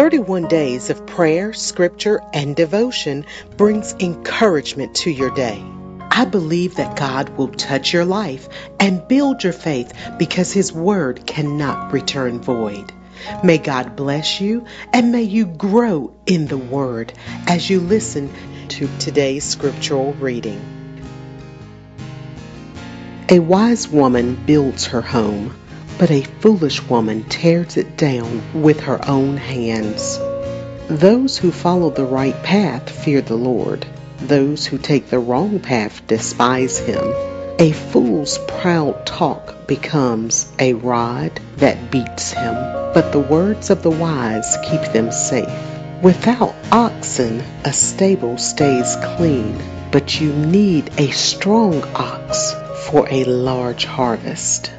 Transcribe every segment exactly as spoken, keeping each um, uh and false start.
thirty-one days of prayer, scripture, and devotion brings encouragement to your day. I believe that God will touch your life and build your faith because His word cannot return void. May God bless you and may you grow in the word as you listen to today's scriptural reading. A wise woman builds her home, but a foolish woman tears it down with her own hands. Those who follow the right path fear the Lord. Those who take the wrong path despise Him. A fool's proud talk becomes a rod that beats him, but the words of the wise keep them safe. Without oxen, a stable stays clean, but you need a strong ox for a large harvest.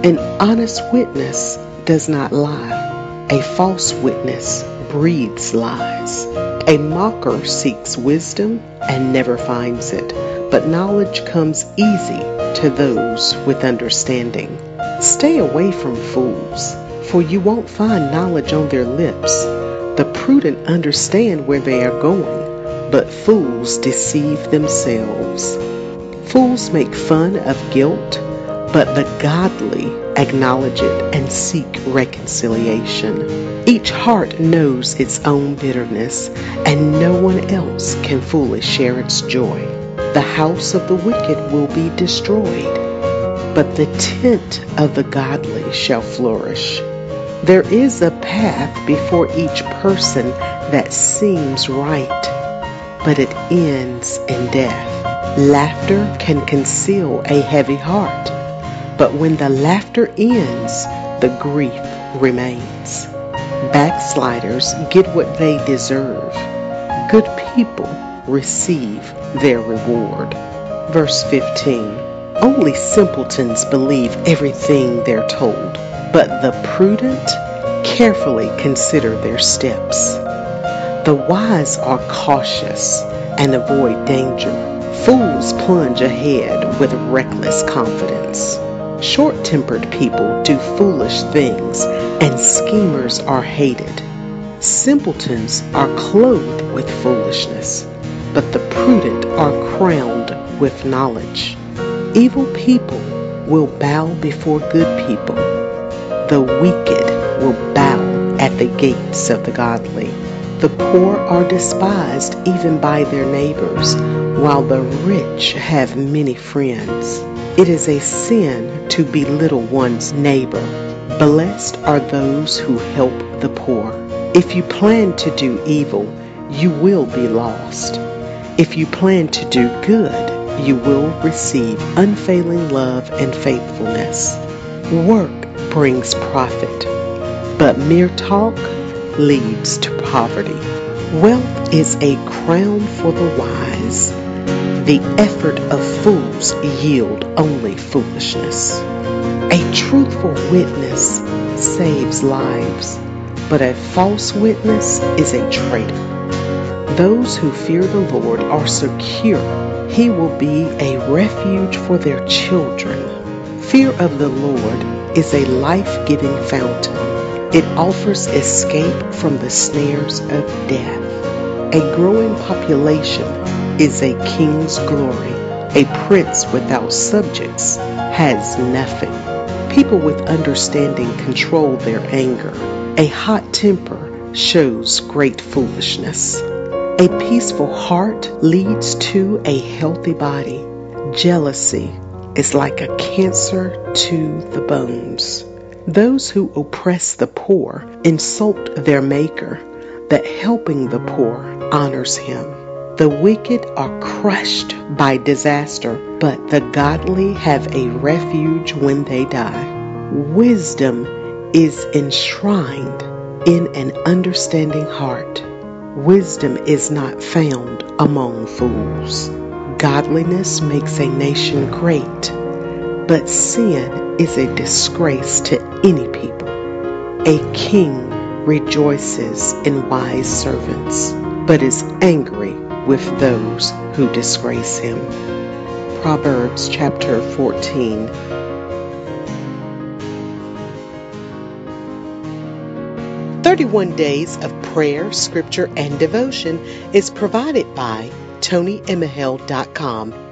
An honest witness does not lie. A false witness breeds lies. A mocker seeks wisdom and never finds it, but knowledge comes easy to those with understanding. Stay away from fools, for you won't find knowledge on their lips. The prudent understand where they are going, but fools deceive themselves. Fools make fun of guilt, but the godly acknowledge it and seek reconciliation. Each heart knows its own bitterness, and no one else can fully share its joy. The house of the wicked will be destroyed, but the tent of the godly shall flourish. There is a path before each person that seems right, but it ends in death. Laughter can conceal a heavy heart, but when the laughter ends, the grief remains. Backsliders get what they deserve. Good people receive their reward. Verse fifteen. Only simpletons believe everything they're told, but the prudent carefully consider their steps. The wise are cautious and avoid danger. Fools plunge ahead with reckless confidence. Short-tempered people do foolish things, and schemers are hated. Simpletons are clothed with foolishness, but the prudent are crowned with knowledge. Evil people will bow before good people. The wicked will bow at the gates of the godly. The poor are despised even by their neighbors, while the rich have many friends. It is a sin to belittle one's neighbor. Blessed are those who help the poor. If you plan to do evil, you will be lost. If you plan to do good, you will receive unfailing love and faithfulness. Work brings profit, but mere talk leads to poverty. Wealth is a crown for the wise. The effort of fools yield only foolishness. A truthful witness saves lives, but a false witness is a traitor. Those who fear the Lord are secure. He will be a refuge for their children. Fear of the Lord is a life-giving fountain. It offers escape from the snares of death. A growing population is a king's glory. A prince without subjects has nothing. People with understanding control their anger. A hot temper shows great foolishness. A peaceful heart leads to a healthy body. Jealousy is like a cancer to the bones. Those who oppress the poor insult their maker, but helping the poor honors him. The wicked are crushed by disaster, but the godly have a refuge when they die. Wisdom is enshrined in an understanding heart. Wisdom is not found among fools. Godliness makes a nation great, but sin is a disgrace to any people. A king rejoices in wise servants, but is angry with those who disgrace him. Proverbs chapter fourteen. thirty-one days of prayer, scripture, and devotion is provided by Tony Emmehale dot com.